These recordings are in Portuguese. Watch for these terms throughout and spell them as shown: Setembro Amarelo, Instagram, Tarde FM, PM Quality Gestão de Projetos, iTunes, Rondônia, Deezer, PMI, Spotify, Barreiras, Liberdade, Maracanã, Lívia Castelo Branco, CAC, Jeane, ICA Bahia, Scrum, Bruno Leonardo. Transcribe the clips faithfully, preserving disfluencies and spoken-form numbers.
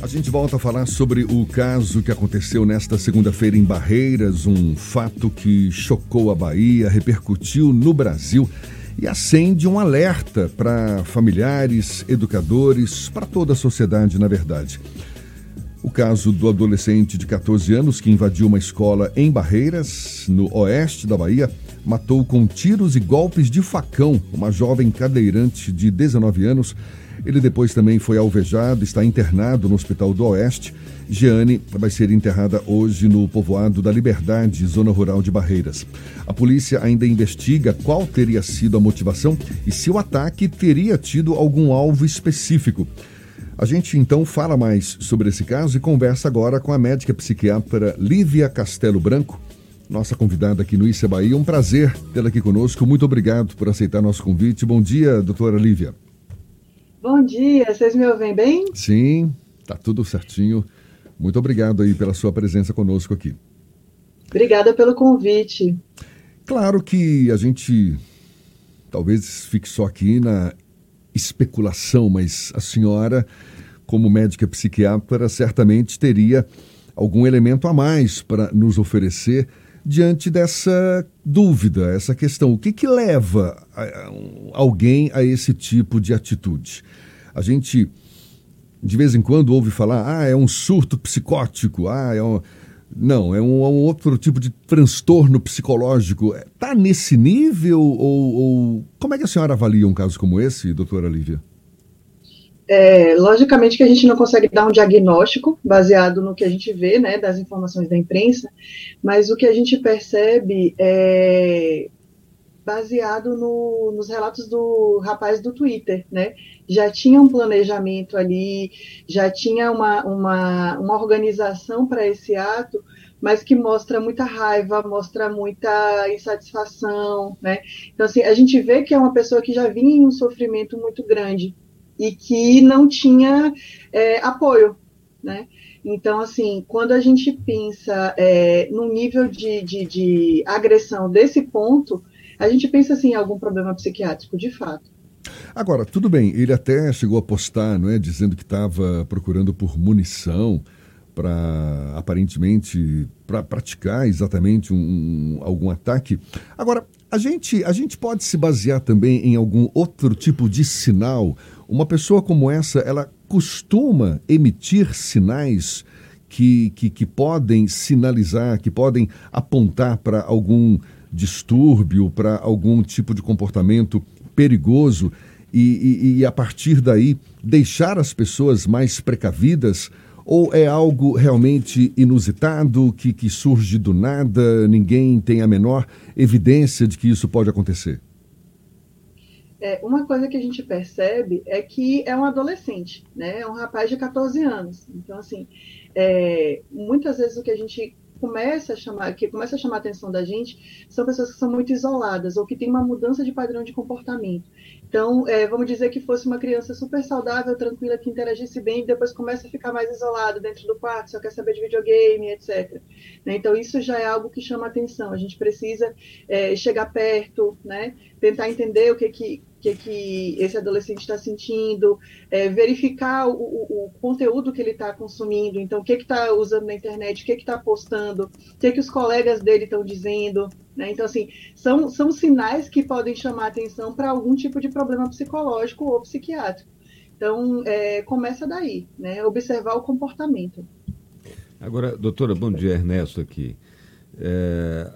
A gente volta a falar sobre o caso que aconteceu nesta segunda-feira em Barreiras, um fato que chocou a Bahia, repercutiu no Brasil e acende um alerta para familiares, educadores, para toda a sociedade, na verdade. O caso do adolescente de catorze anos que invadiu uma escola em Barreiras, no oeste da Bahia, matou com tiros e golpes de facão uma jovem cadeirante de dezenove anos. Ele depois também foi alvejado, está internado no Hospital do Oeste. Jeane vai ser enterrada hoje no povoado da Liberdade, zona rural de Barreiras. A polícia ainda investiga qual teria sido a motivação e se o ataque teria tido algum alvo específico. A gente então fala mais sobre esse caso e conversa agora com a médica psiquiatra Lívia Castelo Branco, nossa convidada aqui no I C A Bahia. Um prazer tê-la aqui conosco. Muito obrigado por aceitar nosso convite. Bom dia, doutora Lívia. Bom dia, vocês me ouvem bem? Sim, tá tudo certinho. Muito obrigado aí pela sua presença conosco aqui. Obrigada pelo convite. Claro que a gente talvez fique só aqui na especulação, mas a senhora, como médica psiquiatra, certamente teria algum elemento a mais para nos oferecer diante dessa dúvida, essa questão. O que que leva alguém a esse tipo de atitude? A gente, de vez em quando, ouve falar, ah, é um surto psicótico, ah, é um... Não, é um, um outro tipo de transtorno psicológico. Está nesse nível ou, ou... Como é que a senhora avalia um caso como esse, doutora Lívia? É, logicamente que a gente não consegue dar um diagnóstico baseado no que a gente vê, né, das informações da imprensa, mas o que a gente percebe é baseado no, nos relatos do rapaz do Twitter, né, já tinha um planejamento ali, já tinha uma, uma, uma organização para esse ato, mas que mostra muita raiva, mostra muita insatisfação, né, então assim, a gente vê que é uma pessoa que já vinha em um sofrimento muito grande, e que não tinha é, apoio, né? Então, assim, quando a gente pensa é, no nível de, de, de agressão desse ponto, a gente pensa, assim, em algum problema psiquiátrico, de fato. Agora, tudo bem, ele até chegou a postar, não é, dizendo que estava procurando por munição para, aparentemente, para praticar exatamente um, algum ataque. Agora, a gente, a gente pode se basear também em algum outro tipo de sinal. Uma pessoa como essa, ela costuma emitir sinais que, que, que podem sinalizar, que podem apontar para algum distúrbio, para algum tipo de comportamento perigoso e, e, e, a partir daí, deixar as pessoas mais precavidas? Ou é algo realmente inusitado, que, que surge do nada, ninguém tem a menor evidência de que isso pode acontecer? É, uma coisa que a gente percebe é que é um adolescente, né? É um rapaz de catorze anos. Então, assim, é, muitas vezes o que a gente começa a chamar, que começa a chamar a atenção da gente são pessoas que são muito isoladas ou que têm uma mudança de padrão de comportamento. Então, é, vamos dizer que fosse uma criança super saudável, tranquila, que interagisse bem, e depois começa a ficar mais isolada dentro do quarto, só quer saber de videogame, etcétera. Né? Então, isso já é algo que chama a atenção. A gente precisa é, chegar perto, né? Tentar entender o que que... o que, que esse adolescente está sentindo, é, verificar o, o, o conteúdo que ele está consumindo, então o que está usando na internet, o que está postando, o que, que os colegas dele estão dizendo, né? Então, assim, são, são sinais que podem chamar atenção para algum tipo de problema psicológico ou psiquiátrico. Então, é, começa daí, né? Observar o comportamento. Agora, doutora, bom dia, Ernesto aqui. É...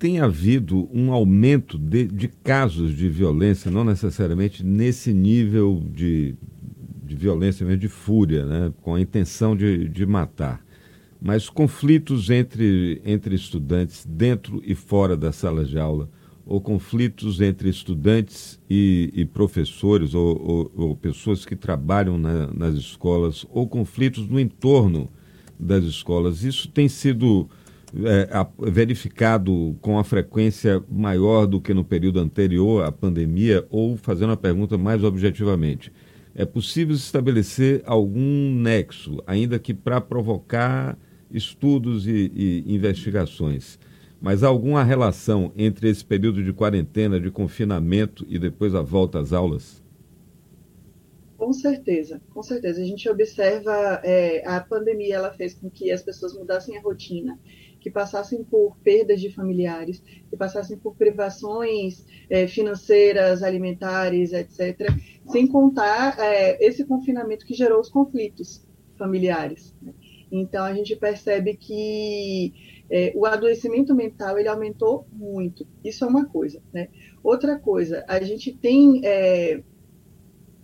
Tem havido um aumento de, de casos de violência, não necessariamente nesse nível de, de violência mesmo, de fúria, né, com a intenção de, de matar, mas conflitos entre, entre estudantes dentro e fora das salas de aula, ou conflitos entre estudantes e, e professores, ou, ou, ou pessoas que trabalham na, nas escolas, ou conflitos no entorno das escolas. Isso tem sido... É, a, verificado com a frequência maior do que no período anterior à pandemia? Ou, fazendo a pergunta mais objetivamente, é possível estabelecer algum nexo, ainda que para provocar estudos e, e investigações, mas alguma relação entre esse período de quarentena, de confinamento e depois a volta às aulas? Com certeza, com certeza. A gente observa, é, a pandemia ela fez com que as pessoas mudassem a rotina, que passassem por perdas de familiares, que passassem por privações é, financeiras, alimentares, etcétera, sem contar é, esse confinamento que gerou os conflitos familiares. Então, a gente percebe que é, o adoecimento mental ele aumentou muito. Isso é uma coisa, né? Outra coisa, a gente tem... É,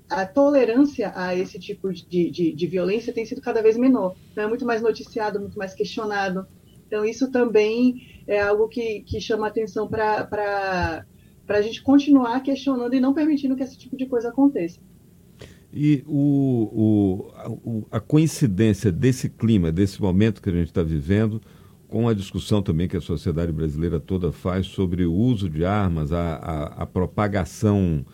a tolerância a esse tipo de, de, de violência tem sido cada vez menor. Então, é muito mais noticiado, muito mais questionado. Então, isso também é algo que, que chama atenção para a gente continuar questionando e não permitindo que esse tipo de coisa aconteça. E o, o, a coincidência desse clima, desse momento que a gente está vivendo, com a discussão também que a sociedade brasileira toda faz sobre o uso de armas, a, a, a propagação...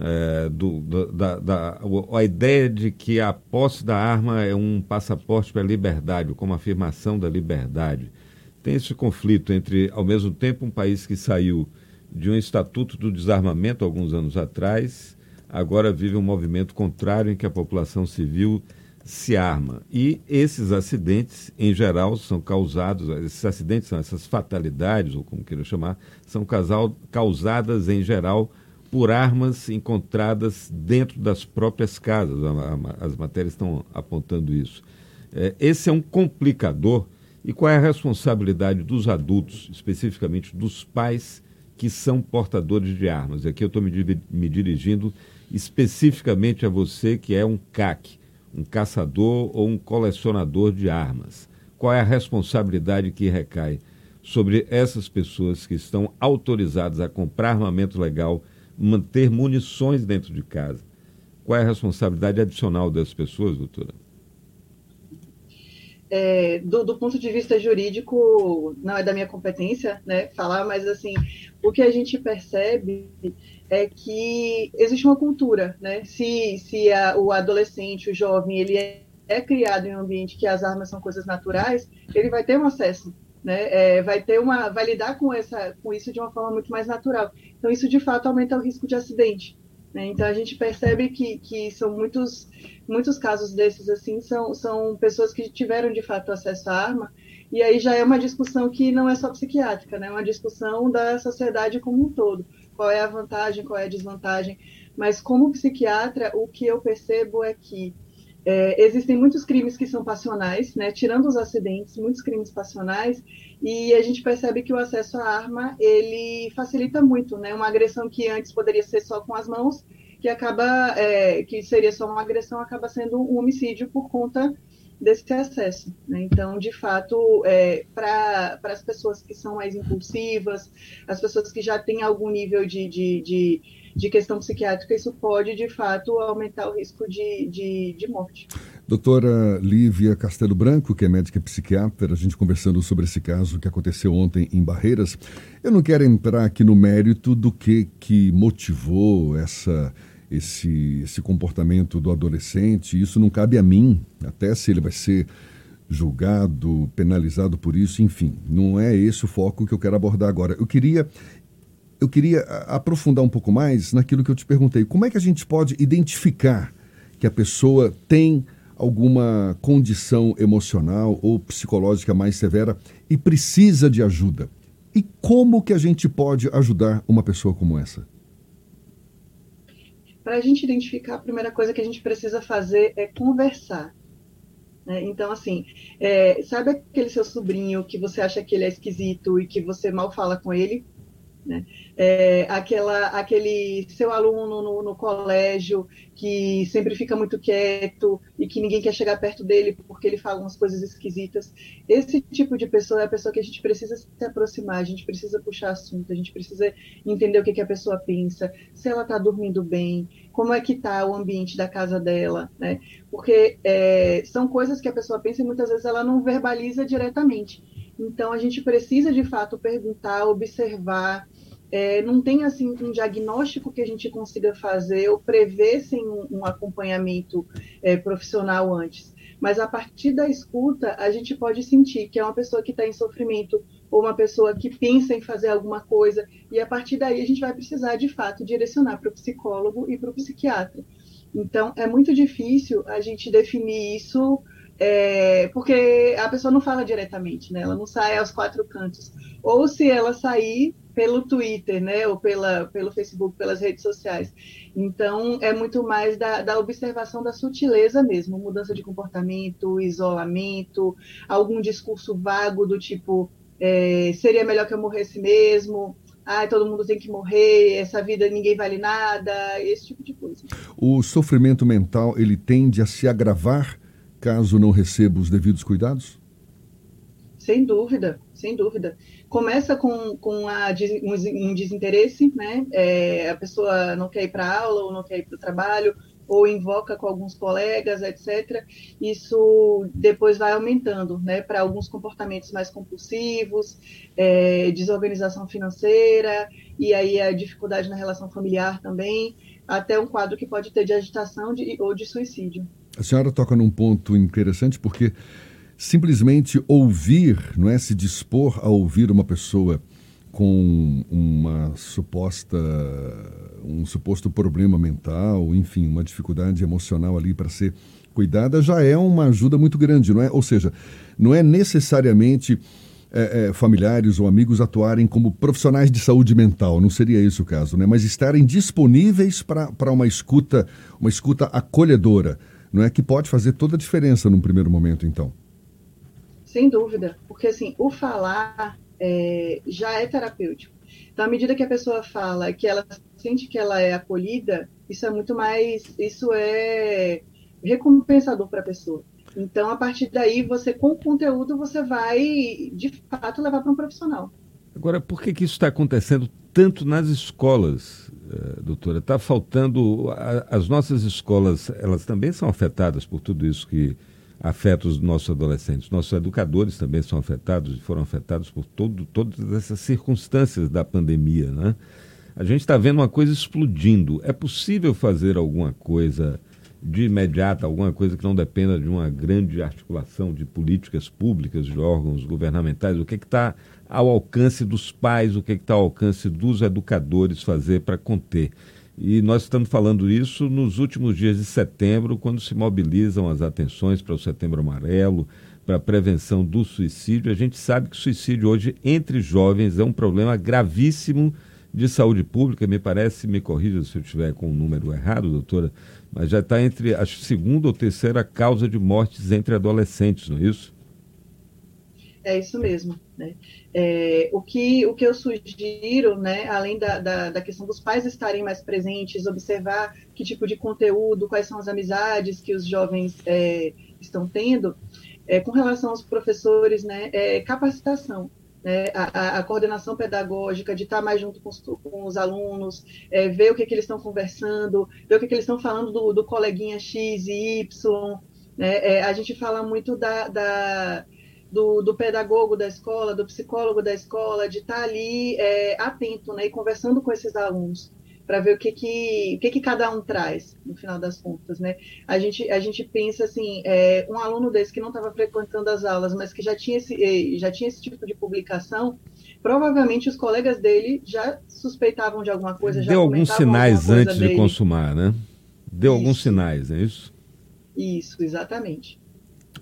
É, do, da, da, a ideia de que a posse da arma é um passaporte para a liberdade, como afirmação da liberdade. Tem esse conflito entre, ao mesmo tempo, um país que saiu de um estatuto do desarmamento alguns anos atrás, agora vive um movimento contrário em que a população civil se arma. E esses acidentes, em geral, são causados, esses acidentes, são essas fatalidades, ou como queira chamar, são casal, causadas, em geral, por armas encontradas dentro das próprias casas. As matérias estão apontando isso. Esse é um complicador. E qual é a responsabilidade dos adultos, especificamente dos pais que são portadores de armas? E aqui eu estou me, me dirigindo especificamente a você, que é um C A C, um caçador ou um colecionador de armas. Qual é a responsabilidade que recai sobre essas pessoas que estão autorizadas a comprar armamento legal, manter munições dentro de casa? Qual é a responsabilidade adicional dessas pessoas, doutora? É, do, do ponto de vista jurídico, não é da minha competência, né, falar, mas assim, o que a gente percebe é que existe uma cultura, né? Se, se a, o adolescente, o jovem, ele é, é criado em um ambiente que as armas são coisas naturais, ele vai ter um acesso, né? É, vai ter uma, vai lidar com, essa, com isso de uma forma muito mais natural. Então, isso, de fato, aumenta o risco de acidente, né? Então, a gente percebe que, que são muitos, muitos casos desses, assim, são, são pessoas que tiveram, de fato, acesso à arma, e aí já é uma discussão que não é só psiquiátrica, né? É uma discussão da sociedade como um todo. Qual é a vantagem, qual é a desvantagem? Mas, como psiquiatra, o que eu percebo é que É, existem muitos crimes que são passionais, né? Tirando os acidentes, muitos crimes passionais, e a gente percebe que o acesso à arma, ele facilita muito, né? Uma agressão que antes poderia ser só com as mãos, que acaba, é, que seria só uma agressão, acaba sendo um homicídio por conta desse acesso, né? Então, de fato, é, para as pessoas que são mais impulsivas, as pessoas que já têm algum nível de, de, de, de questão psiquiátrica, isso pode, de fato, aumentar o risco de, de, de morte. Doutora Lívia Castelo Branco, que é médica e psiquiatra, a gente conversando sobre esse caso que aconteceu ontem em Barreiras. Eu não quero entrar aqui no mérito do que, que motivou essa... Esse, esse comportamento do adolescente, isso não cabe a mim, até se ele vai ser julgado, penalizado por isso, enfim, não é esse o foco que eu quero abordar agora. Eu queria, eu queria aprofundar um pouco mais naquilo que eu te perguntei. Como é que a gente pode identificar que a pessoa tem alguma condição emocional ou psicológica mais severa e precisa de ajuda? E como que a gente pode ajudar uma pessoa como essa? Para a gente identificar, a primeira coisa que a gente precisa fazer é conversar, né? Então, assim, é, sabe aquele seu sobrinho que você acha que ele é esquisito e que você mal fala com ele, né? É, aquela, aquele seu aluno no, no colégio que sempre fica muito quieto e que ninguém quer chegar perto dele porque ele fala umas coisas esquisitas. Esse tipo de pessoa é a pessoa que a gente precisa se aproximar, a gente precisa puxar assunto, a gente precisa entender o que, que a pessoa pensa, se ela está dormindo bem, como é que está o ambiente da casa dela, né? Porque é, são coisas que a pessoa pensa e muitas vezes ela não verbaliza diretamente. Então, a gente precisa, de fato, perguntar, observar. É, não tem, assim, um diagnóstico que a gente consiga fazer ou prever sem um, um acompanhamento é, profissional antes. Mas, a partir da escuta, a gente pode sentir que é uma pessoa que está em sofrimento ou uma pessoa que pensa em fazer alguma coisa. E, a partir daí, a gente vai precisar, de fato, direcionar para o psicólogo e para o psiquiatra. Então, é muito difícil a gente definir isso, é, porque a pessoa não fala diretamente, né? Ela não sai aos quatro cantos. Ou se ela sair pelo Twitter, né? Ou pela, pelo Facebook, pelas redes sociais. Então, é muito mais da, da observação da sutileza mesmo, mudança de comportamento, isolamento, algum discurso vago do tipo, é, seria melhor que eu morresse mesmo, ah, todo mundo tem que morrer, essa vida ninguém vale nada, esse tipo de coisa. O sofrimento mental, ele tende a se agravar caso não receba os devidos cuidados? Sem dúvida, sem dúvida. Começa com, com a, um desinteresse, né? É, a pessoa não quer ir para a aula ou não quer ir para o trabalho, ou invoca com alguns colegas, etcétera. Isso depois vai aumentando, né, para alguns comportamentos mais compulsivos, é, desorganização financeira, e aí a dificuldade na relação familiar também, até um quadro que pode ter de agitação de, ou de suicídio. A senhora toca num ponto interessante, porque simplesmente ouvir, não é, se dispor a ouvir uma pessoa com uma suposta, um suposto problema mental, enfim, uma dificuldade emocional ali para ser cuidada, já é uma ajuda muito grande, não é? Ou seja, não é necessariamente é, é, familiares ou amigos atuarem como profissionais de saúde mental, não seria esse o caso, né? Mas estarem disponíveis para uma escuta, uma escuta acolhedora, não é? Que pode fazer toda a diferença num primeiro momento, então. Sem dúvida, porque assim, o falar... É, já é terapêutico. Então, à medida que a pessoa fala, que ela sente que ela é acolhida, isso é muito mais, isso é recompensador para a pessoa. Então, a partir daí, você com o conteúdo, você vai, de fato, levar para um profissional. Agora, por que que isso está acontecendo tanto nas escolas, doutora? Está faltando, as nossas escolas, elas também são afetadas por tudo isso que afeta os nossos adolescentes. Nossos educadores também são afetados, foram afetados por todo, todas essas circunstâncias da pandemia, né? A gente está vendo uma coisa explodindo. É possível fazer alguma coisa de imediato, alguma coisa que não dependa de uma grande articulação de políticas públicas, de órgãos governamentais? O que é que está ao alcance dos pais, o que é que está ao alcance dos educadores fazer para conter? E nós estamos falando isso nos últimos dias de setembro, quando se mobilizam as atenções para o Setembro Amarelo, para a prevenção do suicídio. A gente sabe que o suicídio hoje entre jovens é um problema gravíssimo de saúde pública. Me parece, me corrija se eu estiver com um número errado, doutora, mas já está entre a segunda ou terceira causa de mortes entre adolescentes, não é isso? É isso mesmo, né? É, o, que, o que eu sugiro, né, além da, da, da questão dos pais estarem mais presentes, observar que tipo de conteúdo, quais são as amizades que os jovens é, estão tendo, é, com relação aos professores, né, é, capacitação, né, a, a coordenação pedagógica, de estar mais junto com os, com os alunos, é, ver o que, que eles estão conversando, ver o que, que eles estão falando do, do coleguinha X e Y, né? É, a gente fala muito da... da Do, do pedagogo da escola, do psicólogo da escola, de estar ali é, atento, né, e conversando com esses alunos, para ver o que que, o que que cada um traz, no final das contas, né? A gente, a gente pensa assim, é, um aluno desse que não estava frequentando as aulas, mas que já tinha, esse, já tinha esse tipo de publicação, provavelmente os colegas dele já suspeitavam de alguma coisa, já comentavam alguma coisa dele. Deu alguns sinais antes de consumar, né? Deu alguns sinais, é isso? Isso, exatamente.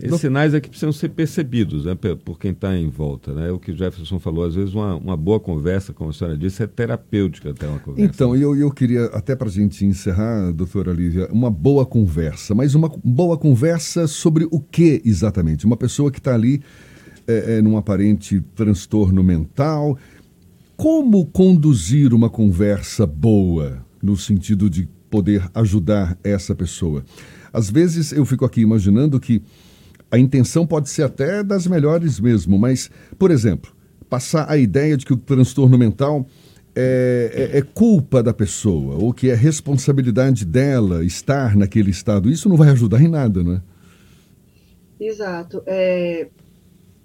Esses sinais é que precisam ser percebidos, né, por quem está em volta, né? O que o Jefferson falou, às vezes uma, uma boa conversa, como a senhora disse, é terapêutica até uma conversa. Então, eu, eu queria, até para a gente encerrar, doutora Lívia, uma boa conversa, mas uma boa conversa sobre o que exatamente? Uma pessoa que está ali é, é, num aparente transtorno mental, como conduzir uma conversa boa no sentido de poder ajudar essa pessoa? Às vezes eu fico aqui imaginando que a intenção pode ser até das melhores mesmo, mas, por exemplo, passar a ideia de que o transtorno mental é, é, é culpa da pessoa, ou que é responsabilidade dela estar naquele estado, isso não vai ajudar em nada, não é? Exato. É,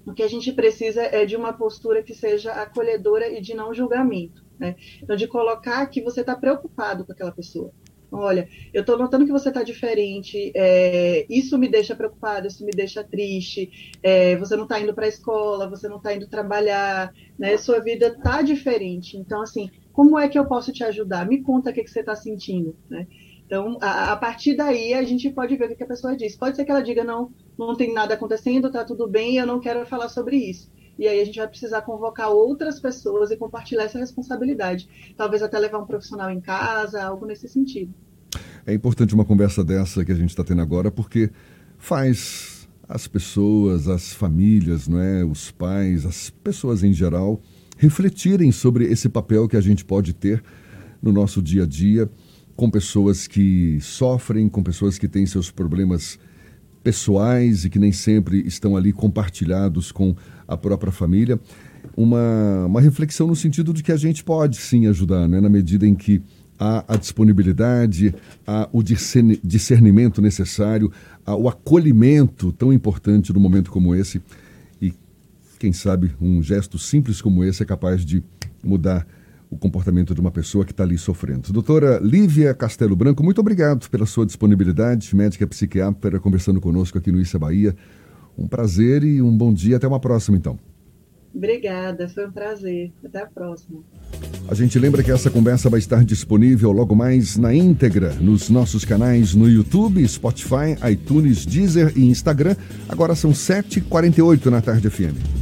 o que a gente precisa é de uma postura que seja acolhedora e de não julgamento, né? Então, de colocar que você está preocupado com aquela pessoa. Olha, eu estou notando que você está diferente, é, isso me deixa preocupada, isso me deixa triste, é, você não está indo para a escola, você não está indo trabalhar, né? Sua vida está diferente. Então, assim, como é que eu posso te ajudar? Me conta o que, que você está sentindo, né? Então, a, a partir daí, a gente pode ver o que a pessoa diz. Pode ser que ela diga, não, não tem nada acontecendo, tá tudo bem, eu não quero falar sobre isso. E aí a gente vai precisar convocar outras pessoas e compartilhar essa responsabilidade. Talvez até levar um profissional em casa, algo nesse sentido. É importante uma conversa dessa que a gente está tendo agora, porque faz as pessoas, as famílias, não é? Os pais, as pessoas em geral, refletirem sobre esse papel que a gente pode ter no nosso dia a dia, com pessoas que sofrem, com pessoas que têm seus problemas pessoais e que nem sempre estão ali compartilhados com a própria família, uma, uma reflexão no sentido de que a gente pode sim ajudar, né? Na medida em que há a disponibilidade, há o discernimento necessário, há o acolhimento tão importante num momento como esse, e quem sabe um gesto simples como esse é capaz de mudar o comportamento de uma pessoa que está ali sofrendo. Doutora Lívia Castelo Branco, muito obrigado pela sua disponibilidade, médica psiquiatra, conversando conosco aqui no I C A Bahia. Um prazer e um bom dia. Até uma próxima, então. Obrigada, foi um prazer. Até a próxima. A gente lembra que essa conversa vai estar disponível logo mais na íntegra, nos nossos canais no YouTube, Spotify, iTunes, Deezer e Instagram. Agora são sete e quarenta e oito na Tarde F M.